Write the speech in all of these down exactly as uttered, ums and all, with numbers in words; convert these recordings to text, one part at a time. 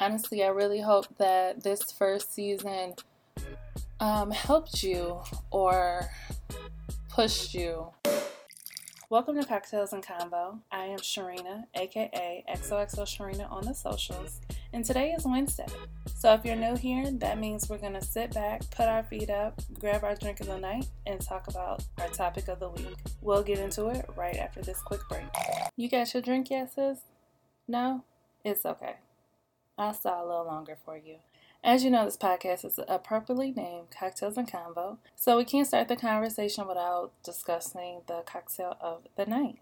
honestly, I really hope that this first season um, helped you or pushed you. Welcome to Cocktails and Convo. I am Sharina, aka X O X O Sharina on the socials, and today is Wednesday. So if you're new here, that means we're going to sit back, put our feet up, grab our drink of the night, and talk about our topic of the week. We'll get into it right after this quick break. You got your drink yet, sis? No? It's okay. I'll stall a little longer for you. As you know, this podcast is appropriately named Cocktails and Convo, so we can't start the conversation without discussing the cocktail of the night.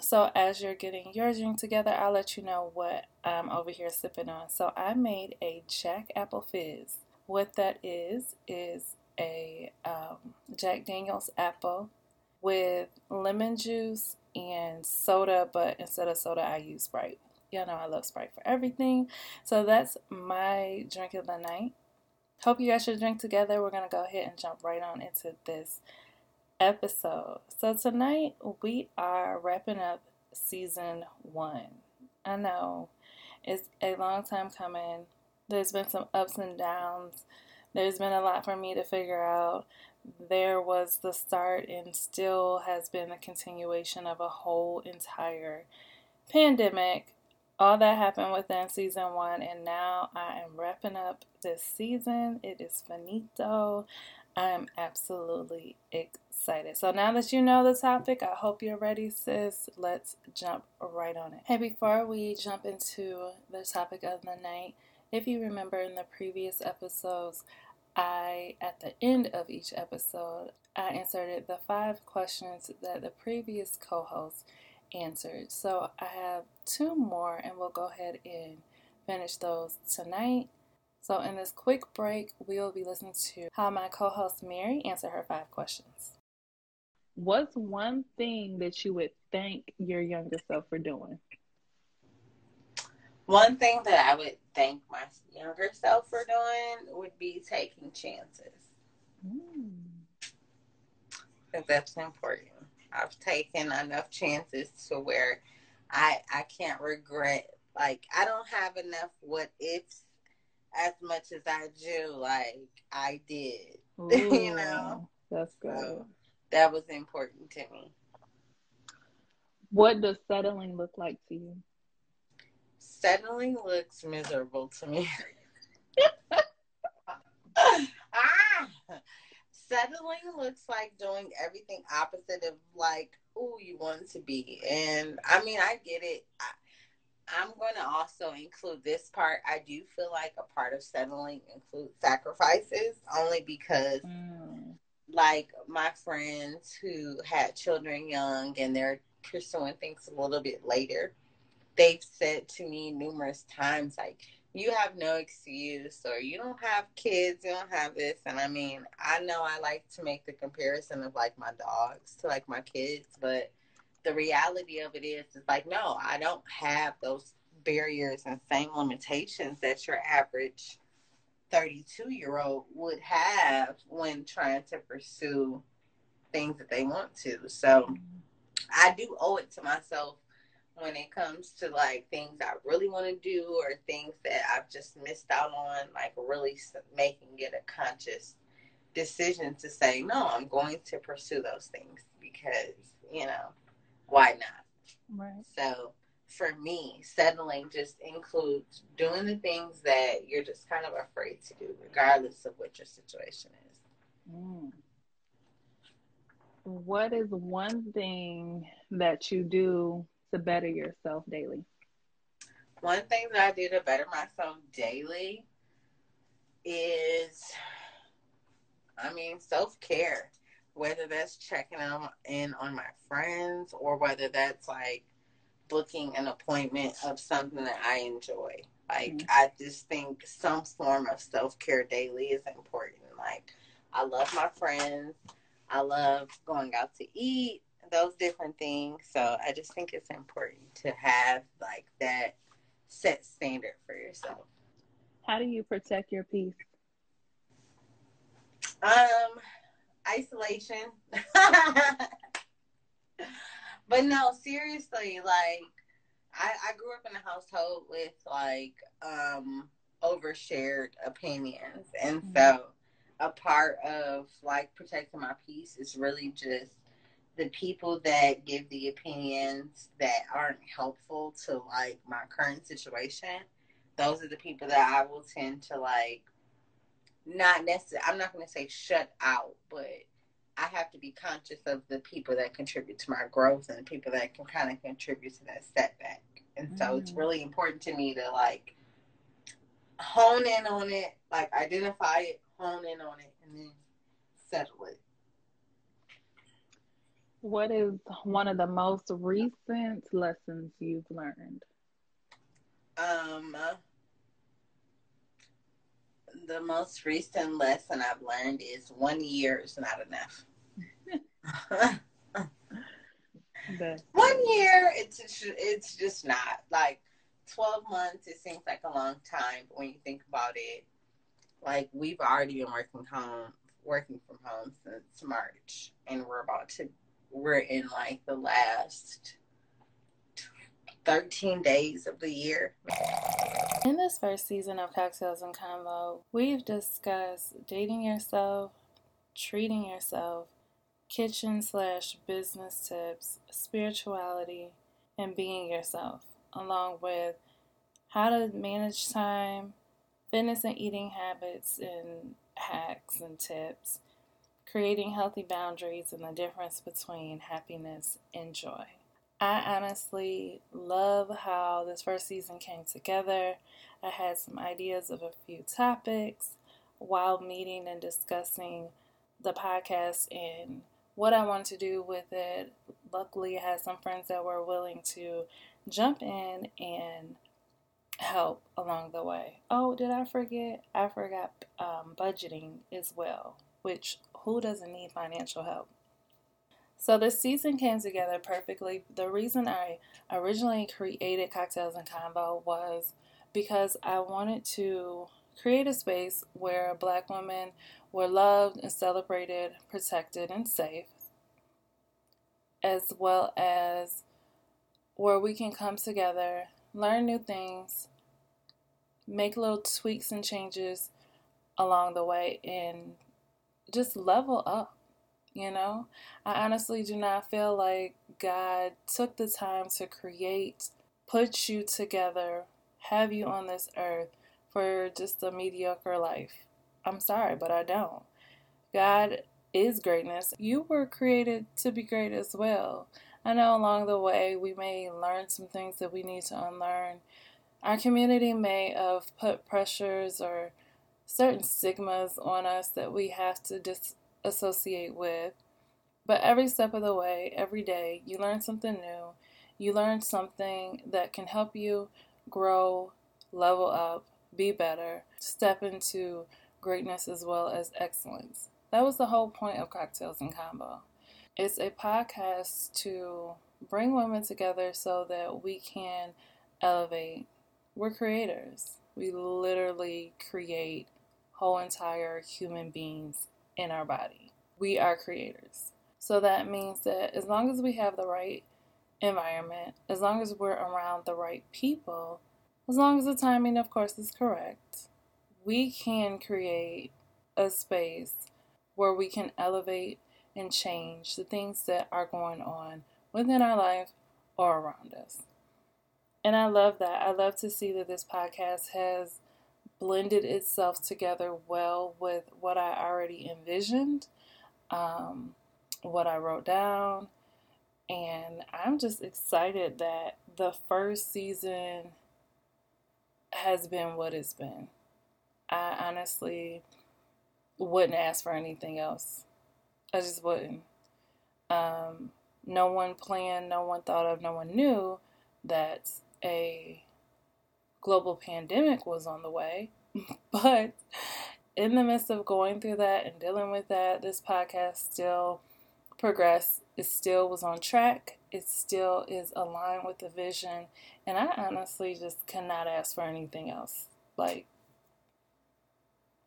So as you're getting your drink together, I'll let you know what I'm over here sipping on. So I made a Jack Apple Fizz. What that is, is a um, Jack Daniel's apple with lemon juice and soda, but instead of soda, I use Sprite. Y'all know I love Sprite for everything. So that's my drink of the night. Hope you guys should drink together. We're going to go ahead and jump right on into this episode. So tonight we are wrapping up season one. I know it's a long time coming. There's been some ups and downs. There's been a lot for me to figure out. There was the start and still has been a continuation of a whole entire pandemic. All that happened within season one, and now I am wrapping up this season. It is finito. I am absolutely excited. So now that you know the topic, I hope you're ready, sis. Let's jump right on it. Hey, before we jump into the topic of the night, if you remember in the previous episodes, I, at the end of each episode, I inserted the five questions that the previous co-host answered. So I have two more and we'll go ahead and finish those tonight. So in this quick break, we'll be listening to how my co-host Mary answered her five questions. What's one thing that you would thank your younger self for doing? One thing that I would thank my younger self for doing would be taking chances. Mm. I think that's important. I've taken enough chances to where I I can't regret. Like, I don't have enough what ifs as much as I do. Like, I did. Ooh, you know? That's good. So that was important to me. What does settling look like to you? Settling looks miserable to me. ah! Settling looks like doing everything opposite of, like, who you want to be. And, I mean, I get it. I, I'm going to also include this part. I do feel like a part of settling includes sacrifices, only because, mm. like, my friends who had children young and they're pursuing things a little bit later, they've said to me numerous times, like, you have no excuse, or you don't have kids, you don't have this. And I mean, I know I like to make the comparison of, like, my dogs to, like, my kids, but the reality of it is, it's like, no, I don't have those barriers and same limitations that your average thirty-two-year-old would have when trying to pursue things that they want to. So I do owe it to myself when it comes to, like, things I really want to do or things that I've just missed out on, like, really making it a conscious decision to say, no, I'm going to pursue those things because, you know, why not? Right. So for me, settling just includes doing the things that you're just kind of afraid to do, regardless of what your situation is. Mm. What is one thing that you do to better yourself daily? One thing that I do to better myself daily is, I mean, self-care. Whether that's checking in on my friends or whether that's, like, booking an appointment of something that I enjoy. Like, mm-hmm. I just think some form of self-care daily is important. Like, I love my friends. I love going out to eat. Those different things. So I just think it's important to have, like, that set standard for yourself. How do you protect your peace? Um, isolation. But no, seriously, like, I, I grew up in a household with, like, um, overshared opinions. And mm-hmm. so a part of, like, protecting my peace is really just the people that give the opinions that aren't helpful to, like, my current situation. Those are the people that I will tend to, like, not necessarily, I'm not going to say shut out, but I have to be conscious of the people that contribute to my growth and the people that can kind of contribute to that setback. And so mm. it's really important to me to, like, hone in on it, like, identify it, hone in on it, and then settle it. What is one of the most recent lessons you've learned? Um, the most recent lesson I've learned is one year is not enough. One year, it's it's just not. Like, twelve months, it seems like a long time, but when you think about it, like, we've already been working home, working from home since March, and we're about to, we're in, like, the last thirteen days of the year. In this first season of Cocktails and Convo, we've discussed dating yourself, treating yourself, kitchen slash business tips, spirituality, and being yourself, along with how to manage time, fitness and eating habits, and hacks and tips, creating healthy boundaries, and the difference between happiness and joy. I honestly love how this first season came together. I had some ideas of a few topics while meeting and discussing the podcast and what I wanted to do with it. Luckily, I had some friends that were willing to jump in and help along the way. Oh, did I forget? I forgot um, budgeting as well, which who doesn't need financial help? So this season came together perfectly. The reason I originally created Cocktails and Convo was because I wanted to create a space where Black women were loved and celebrated, protected, and safe, as well as where we can come together, learn new things, make little tweaks and changes along the way, and just level up. You know, I honestly do not feel like God took the time to create, put you together, have you on this earth for just a mediocre life. I'm sorry, but I don't. God is greatness. You were created to be great as well. I know along the way we may learn some things that we need to unlearn. Our community may have put pressures or certain stigmas on us that we have to dis. associate with, but every step of the way, every day, you learn something new. You learn something that can help you grow, level up, be better, step into greatness as well as excellence. That was the whole point of Cocktails and Convo. It's a podcast to bring women together so that we can elevate. We're creators. We literally create whole entire human beings in our body. We are creators. So that means that as long as we have the right environment, as long as we're around the right people, as long as the timing, of course, is correct, we can create a space where we can elevate and change the things that are going on within our life or around us. And I love that. I love to see that this podcast has blended itself together well with what I already envisioned, um, what I wrote down, and I'm just excited that the first season has been what it's been. I honestly wouldn't ask for anything else. I just wouldn't. Um, no one planned, no one thought of, no one knew that a global pandemic was on the way, but in the midst of going through that and dealing with that, this podcast still progressed. It still was on track. It still is aligned with the vision, and I honestly just cannot ask for anything else. Like,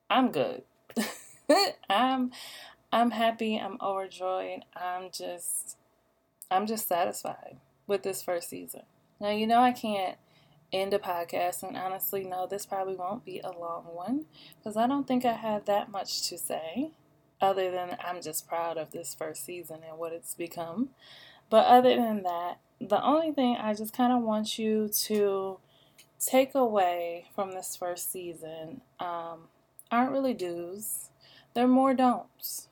I'm good. I'm, I'm happy. I'm overjoyed. I'm just, I'm just satisfied with this first season. Now, you know I can't end a podcast, and honestly, no, this probably won't be a long one, because I don't think I have that much to say, other than I'm just proud of this first season and what it's become. But other than that, the only thing I just kind of want you to take away from this first season um, aren't really do's. They're more don'ts.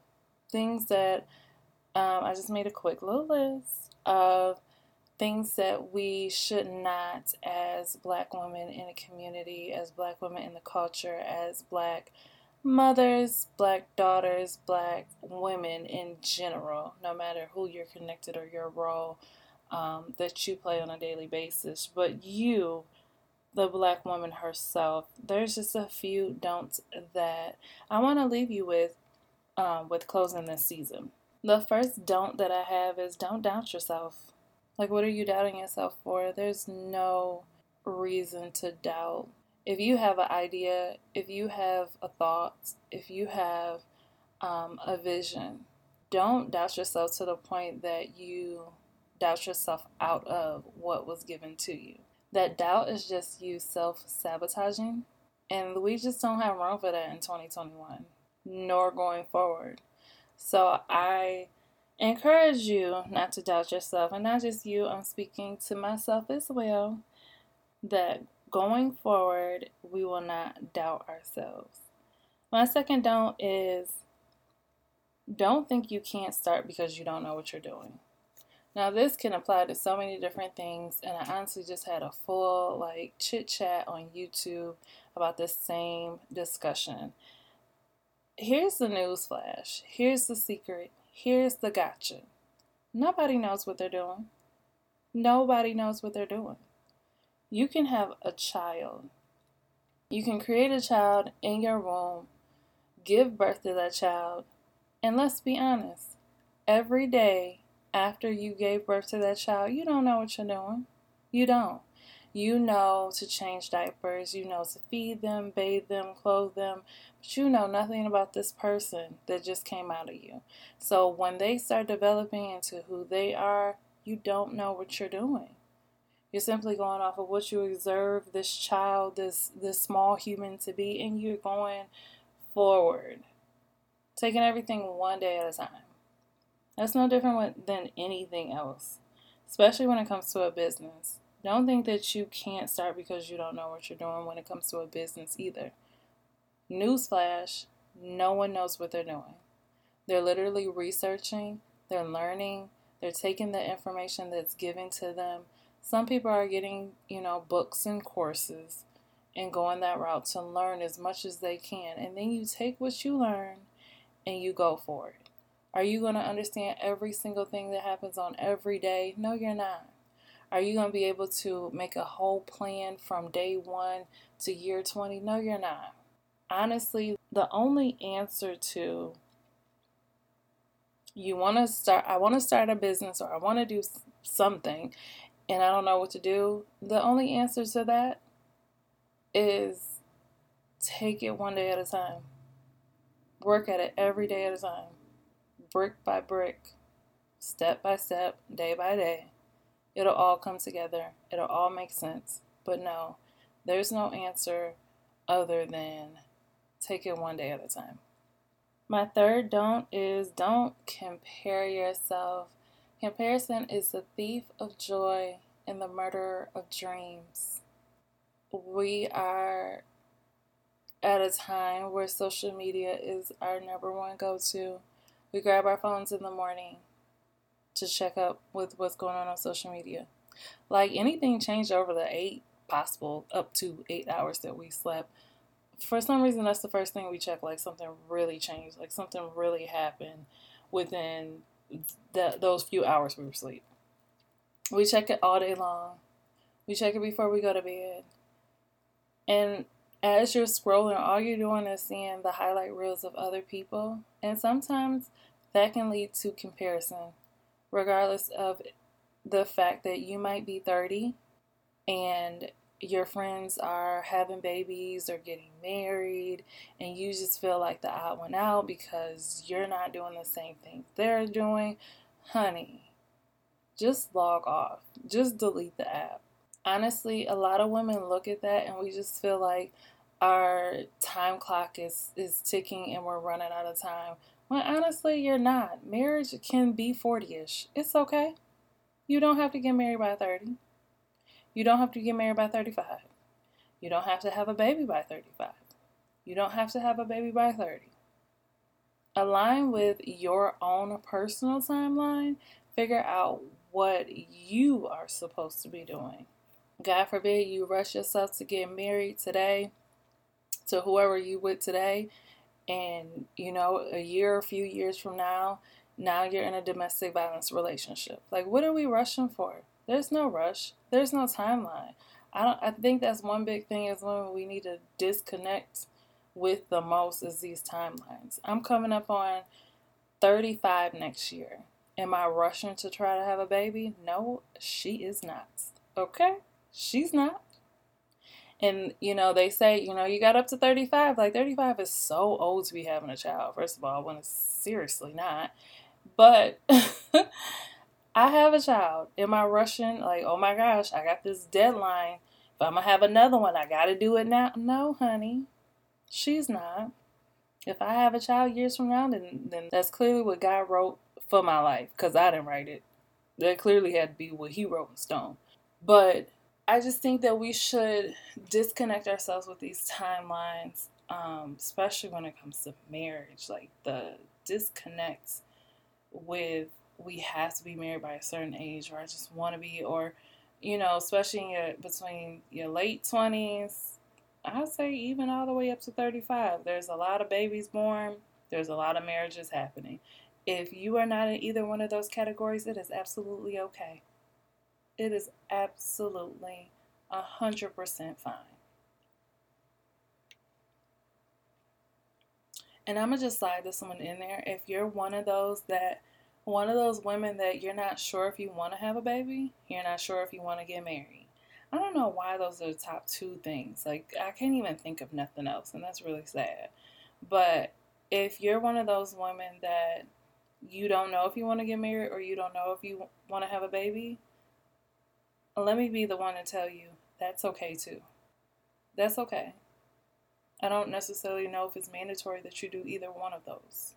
Things that um, I just made a quick little list of things that we should not, as black women in a community, as black women in the culture, as black mothers, black daughters, black women in general, no matter who you're connected or your role um, that you play on a daily basis, but you, the black woman herself, there's just a few don'ts that I want to leave you with, um, with closing this season. The first don't that I have is don't doubt yourself. Like, what are you doubting yourself for? There's no reason to doubt. If you have an idea, if you have a thought, if you have um, a vision, don't doubt yourself to the point that you doubt yourself out of what was given to you. That doubt is just you self-sabotaging, and we just don't have room for that in twenty twenty-one, nor going forward. So I encourage you not to doubt yourself, and not just you, I'm speaking to myself as well, that going forward, we will not doubt ourselves. My second don't is don't think you can't start because you don't know what you're doing. Now, this can apply to so many different things, and I honestly just had a full, like, chit-chat on YouTube about this same discussion. Here's the newsflash. Here's the secret. Here's the gotcha. Nobody knows what they're doing. Nobody knows what they're doing. You can have a child. You can create a child in your womb, give birth to that child, and let's be honest, every day, after you gave birth to that child, you don't know what you're doing. You don't. You know to change diapers. You know to feed them, bathe them, clothe them. But you know nothing about this person that just came out of you. So when they start developing into who they are, you don't know what you're doing. You're simply going off of what you observe this child, this, this small human to be, and you're going forward, taking everything one day at a time. That's no different than anything else, especially when it comes to a business. Don't think that you can't start because you don't know what you're doing when it comes to a business either. Newsflash, no one knows what they're doing. They're literally researching, they're learning, they're taking the information that's given to them. Some people are getting, you know, books and courses and going that route to learn as much as they can. And then you take what you learn and you go for it. Are you going to understand every single thing that happens on every day? No, you're not. Are you going to be able to make a whole plan from day one to year twenty? No, you're not. Honestly, the only answer to you want to start, I want to start a business or I want to do something and I don't know what to do. The only answer to that is take it one day at a time. Work at it every day at a time. Brick by brick, step by step, day by day, it'll all come together. It'll all make sense. But no, there's no answer other than take it one day at a time. My third don't is don't compare yourself. Comparison is the thief of joy and the murderer of dreams. We are at a time where social media is our number one go-to. We grab our phones in the morning to check up with what's going on on social media. Like, anything changed over the eight possible up to eight hours that we slept. For some reason, that's the first thing we check. Like, something really changed. Like, something really happened within the, those few hours we were asleep. We check it all day long. We check it before we go to bed. And as you're scrolling, all you're doing is seeing the highlight reels of other people. And sometimes that can lead to comparison, regardless of the fact that you might be thirty and your friends are having babies or getting married, and you just feel like the odd one out because you're not doing the same thing they're doing. Honey, just log off. Just delete the app. honestly, a lot of women look at that and we just feel like our time clock is, is ticking and we're running out of time. When honestly, you're not. Marriage can be forty-ish. It's okay. You don't have to get married by thirty. You don't have to get married by thirty-five. You don't have to have a baby by thirty-five. You don't have to have a baby by thirty. Align with your own personal timeline. Figure out what you are supposed to be doing. God forbid you rush yourself to get married today to whoever you with today, and you know, a year, a few years from now, now you're in a domestic violence relationship. Like, what are we rushing for? There's no rush. There's no timeline. I don't. I think that's one big thing as women we need to disconnect with the most is these timelines. I'm coming up on thirty-five next year. Am I rushing to try to have a baby? No, she is not. Okay? She's not. And, you know, they say, you know, you got up to thirty-five. Like, thirty-five is so old to be having a child, first of all, when it's seriously not. But I have a child. Am I rushing? Like, oh, my gosh, I got this deadline. If I'm going to have another one, I got to do it now. No, honey. She's not. If I have a child years from now, then, then that's clearly what God wrote for my life, because I didn't write it. That clearly had to be what he wrote in stone. But I just think that we should disconnect ourselves with these timelines, um, especially when it comes to marriage. Like, the disconnect with we have to be married by a certain age, or I just want to be, or, you know, especially in your, between your late twenties, I say even all the way up to thirty-five, there's a lot of babies born. There's a lot of marriages happening. If you are not in either one of those categories, it is absolutely okay. It is absolutely one hundred percent fine. And I'm going to just slide this one in there. If you're one of those that, one of those women that you're not sure if you want to have a baby, you're not sure if you want to get married. I don't know why those are the top two things. Like, I can't even think of nothing else, and that's really sad. But if you're one of those women that you don't know if you want to get married or you don't know if you want to have a baby, let me be the one to tell you that's okay too. That's okay. I don't necessarily know if it's mandatory that you do either one of those.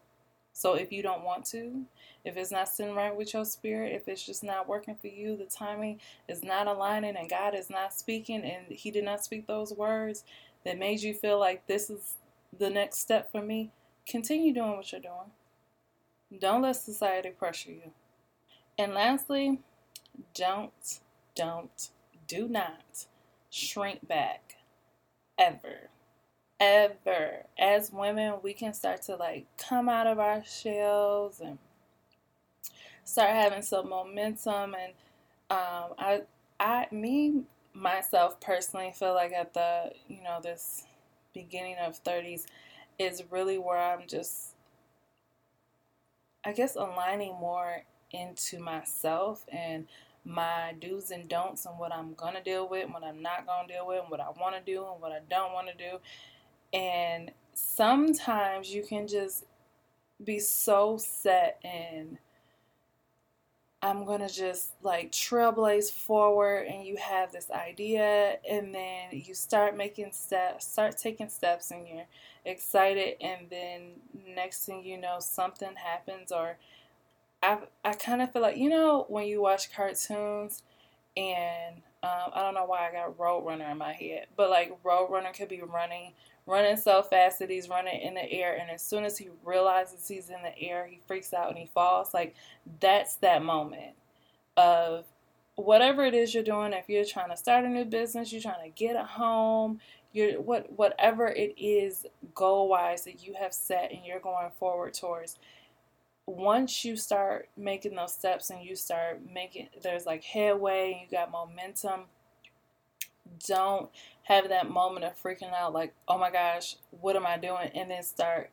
So if you don't want to, if it's not sitting right with your spirit, if it's just not working for you, the timing is not aligning and God is not speaking and he did not speak those words that made you feel like this is the next step for me, continue doing what you're doing. Don't let society pressure you. And lastly, don't, don't, do not shrink back ever. Ever. As women, we can start to like come out of our shells and start having some momentum. And um, I, I, me, myself personally feel like at the, you know, this beginning of thirties is really where I'm just, I guess, aligning more into myself and my do's and don'ts and what I'm going to deal with, what I'm not going to deal with, and what I want to do and what I don't want to do. And sometimes you can just be so set in, I'm going to just like trailblaze forward, and you have this idea and then you start making steps, start taking steps, and you're excited, and then next thing you know, something happens. Or I I kind of feel like, you know, when you watch cartoons and um, I don't know why I got Roadrunner in my head, but like Roadrunner could be running, running so fast that he's running in the air, and as soon as he realizes he's in the air, he freaks out and he falls. Like, that's that moment of whatever it is you're doing. If you're trying to start a new business, you're trying to get a home, you're what whatever it is goal-wise that you have set and you're going forward towards, once you start making those steps and you start making, there's like headway and you got momentum, don't have that moment of freaking out like, oh my gosh, what am I doing? And then start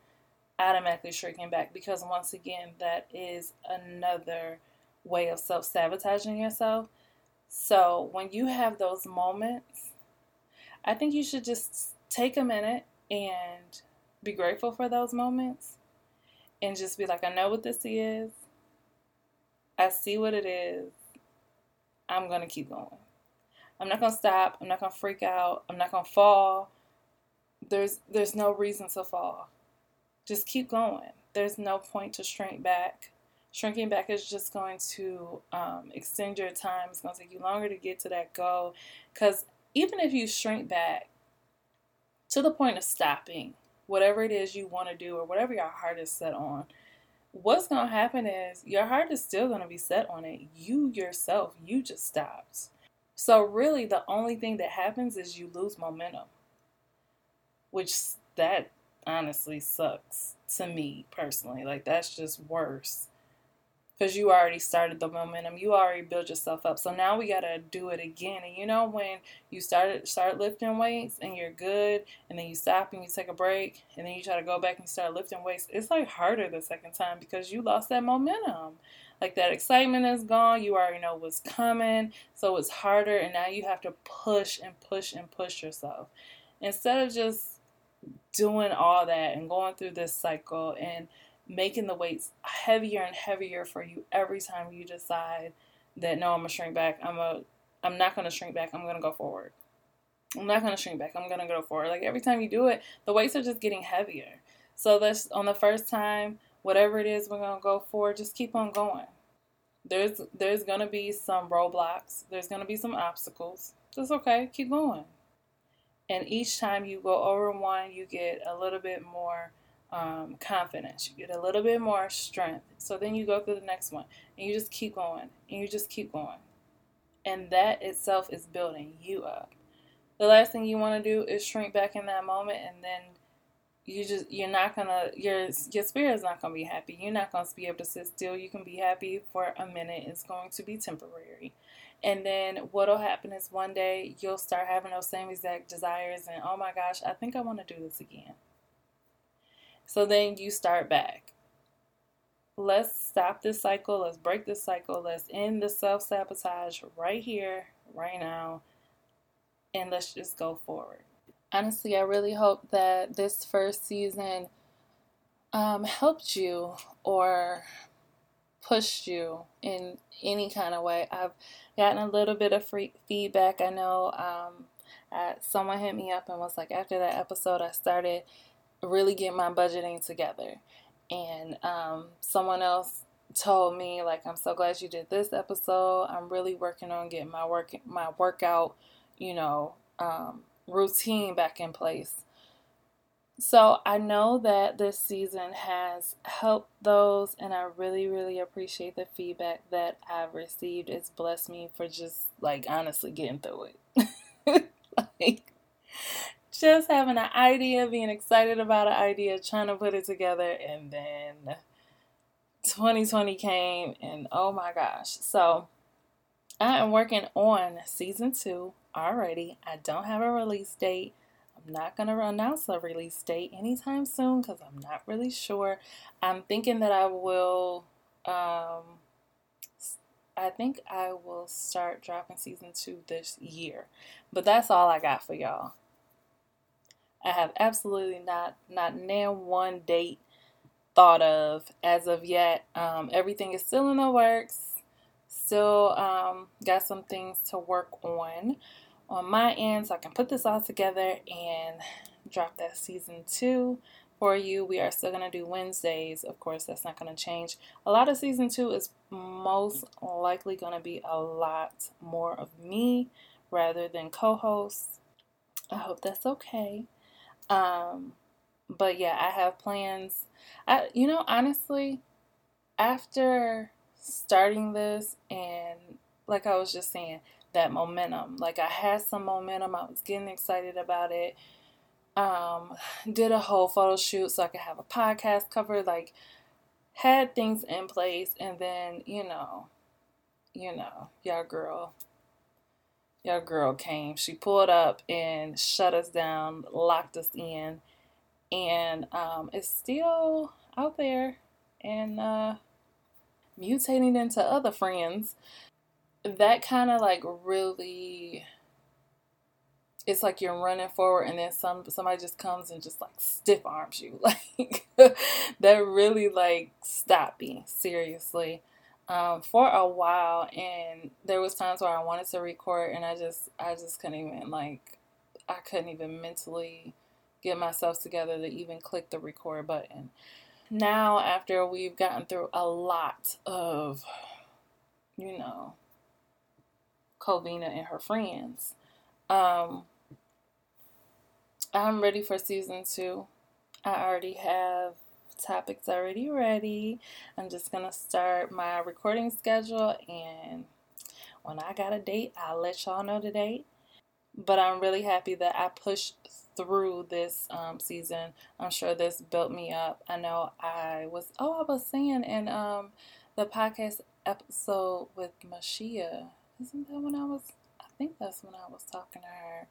automatically shrinking back, because once again, that is another way of self-sabotaging yourself. So when you have those moments, I think you should just take a minute and be grateful for those moments. And just be like, I know what this is. I see what it is. I'm going to keep going. I'm not going to stop. I'm not going to freak out. I'm not going to fall. There's there's no reason to fall. Just keep going. There's no point to shrink back. Shrinking back is just going to um, extend your time. It's going to take you longer to get to that goal. Because even if you shrink back to the point of stopping, whatever it is you want to do or whatever your heart is set on, what's going to happen is your heart is still going to be set on it. You yourself, you just stopped. So really the only thing that happens is you lose momentum, which that honestly sucks to me personally. Like that's just worse. Because you already started the momentum. You already built yourself up. So now we got to do it again. And you know when you started, start lifting weights and you're good, and then you stop and you take a break, and then you try to go back and start lifting weights, it's like harder the second time because you lost that momentum. Like that excitement is gone. You already know what's coming. So it's harder, and now you have to push and push and push yourself. Instead of just doing all that and going through this cycle and making the weights heavier and heavier for you every time you decide that, no, I'm going to shrink back. I'm a, I'm not going to shrink back. I'm going to go forward. I'm not going to shrink back. I'm going to go forward. Like every time you do it, the weights are just getting heavier. So that's on the first time, whatever it is we're going to go for, just keep on going. There's, there's going to be some roadblocks. There's going to be some obstacles. That's okay. Keep going. And each time you go over one, you get a little bit more Um, confidence, you get a little bit more strength. So then you go through the next one and you just keep going and you just keep going. And that itself is building you up. The last thing you want to do is shrink back in that moment, and then you just, you're not going to, your, your spirit is not going to be happy. You're not going to be able to sit still. You can be happy for a minute. It's going to be temporary. And then what'll happen is one day you'll start having those same exact desires and, oh my gosh, I think I want to do this again. So then you start back. Let's stop this cycle. Let's break this cycle. Let's end the self-sabotage right here, right now. And let's just go forward. Honestly, I really hope that this first season um, helped you or pushed you in any kind of way. I've gotten a little bit of free feedback. I know um, I, someone hit me up and was like, after that episode, I started really get my budgeting together. And um, someone else told me, like, I'm so glad you did this episode. I'm really working on getting my work, my workout, you know, um, routine back in place. So I know that this season has helped those, and I really, really appreciate the feedback that I've received. It's blessed me for just, like, honestly getting through it. like, Just having an idea, being excited about an idea, trying to put it together, and then twenty twenty came, and oh my gosh. So I am working on season two already. I don't have a release date. I'm not going to announce a release date anytime soon because I'm not really sure. I'm thinking that I will, um, I think I will start dropping season two this year. But that's all I got for y'all. I have absolutely not, not named one date thought of as of yet. Um, everything is still in the works. Still um, got some things to work on on my end so I can put this all together and drop that season two for you. We are still going to do Wednesdays. Of course, that's not going to change. A lot of season two is most likely going to be a lot more of me rather than co-hosts. I hope that's okay. Um, but yeah, I have plans. I, you know, honestly, after starting this and like I was just saying, that momentum, like I had some momentum, I was getting excited about it. Um, did a whole photo shoot so I could have a podcast cover, like had things in place. And then, you know, you know, y'all girl. Your girl came. She pulled up and shut us down, locked us in, and um, it's still out there and uh, mutating into other friends. That kind of like really, it's like you're running forward and then some somebody just comes and just like stiff arms you. Like that really like stopped me, seriously. um, for a while, and there was times where I wanted to record, and I just, I just couldn't even, like, I couldn't even mentally get myself together to even click the record button. Now, after we've gotten through a lot of, you know, Covina and her friends, um, I'm ready for season two. I already have topics already ready. I'm just going to start my recording schedule, and when I got a date, I'll let y'all know the date. But I'm really happy that I pushed through this um, season. I'm sure this built me up. I know I was, oh, I was saying in um, the podcast episode with Mashia, isn't that when I was, I think that's when I was talking to her.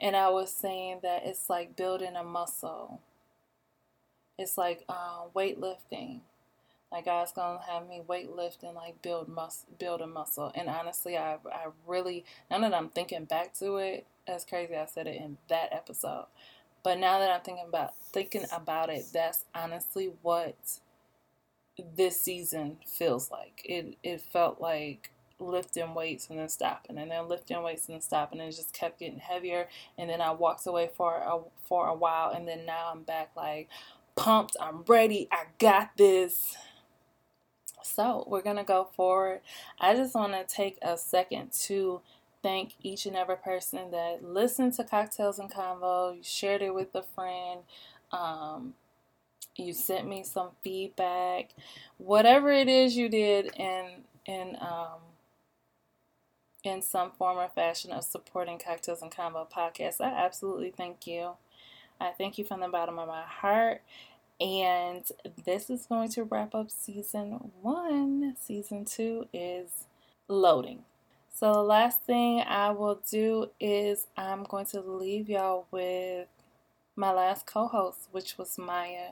And I was saying that it's like building a muscle. It's like um, weightlifting. Like, God's gonna have me weightlift and like build mus- build a muscle. And honestly, I I really, now that I'm thinking back to it, that's crazy I said it in that episode. But now that I'm thinking about thinking about it, that's honestly what this season feels like. It it felt like lifting weights and then stopping, and then lifting weights and stopping, and it just kept getting heavier. And then I walked away for a for a while, and then now I'm back, like, pumped. I'm ready. I got this. So we're gonna go forward. I just want to take a second to thank each and every person that listened to Cocktails and Convo. You shared it with a friend. Um, you sent me some feedback. Whatever it is you did, in in um. in some form or fashion of supporting Cocktails and Convo podcast, I absolutely thank you. I thank you from the bottom of my heart. And this is going to wrap up season one. Season two is loading. So the last thing I will do is I'm going to leave y'all with my last co-host, which was Maya.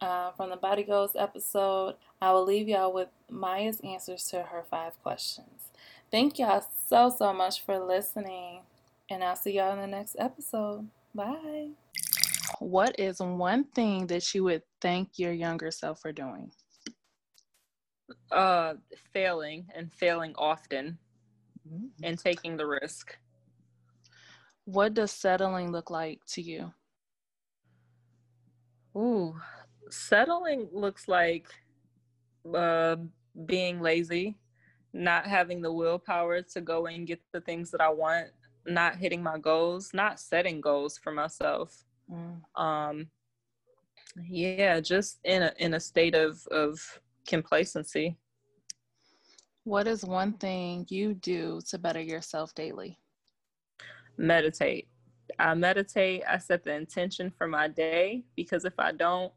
Uh, from the Body Goals episode, I will leave y'all with Maya's answers to her five questions. Thank y'all so, so much for listening. And I'll see y'all in the next episode. Bye. What is one thing that you would thank your younger self for doing? Uh, failing and failing often, mm-hmm. and taking the risk. What does settling look like to you? Ooh, settling looks like uh, being lazy, not having the willpower to go and get the things that I want, not hitting my goals, not setting goals for myself. Mm. Um, yeah, just in a, in a state of, of complacency. What is one thing you do to better yourself daily? Meditate. I meditate. I set the intention for my day, because if I don't,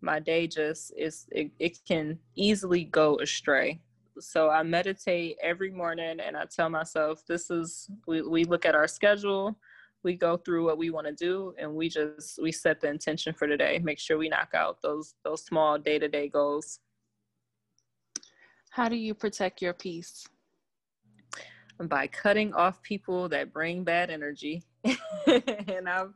my day just is, it, it can easily go astray. So I meditate every morning, and I tell myself, this is, we, we look at our schedule. We go through what we want to do, and we just, we set the intention for today. Make sure we knock out those those small day-to-day goals. How do you protect your peace? By cutting off people that bring bad energy. And I've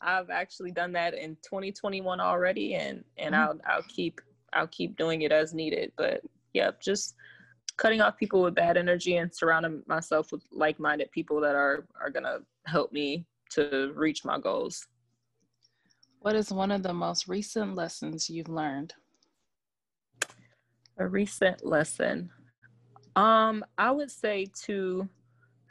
I've actually done that in twenty twenty-one already, and, and mm-hmm. I'll I'll keep I'll keep doing it as needed. But yeah, just cutting off people with bad energy and surrounding myself with like-minded people that are, are going to help me to reach my goals. What is one of the most recent lessons you've learned? A recent lesson. Um, I would say to,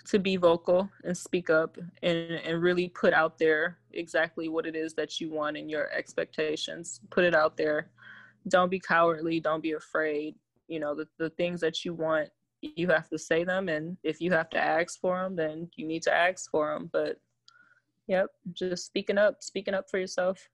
to be vocal and speak up, and, and really put out there exactly what it is that you want and your expectations. Put it out there. Don't be cowardly. Don't be afraid. You know, the, the things that you want, you have to say them. And if you have to ask for them, then you need to ask for them. But, yep, just speaking up, speaking up for yourself.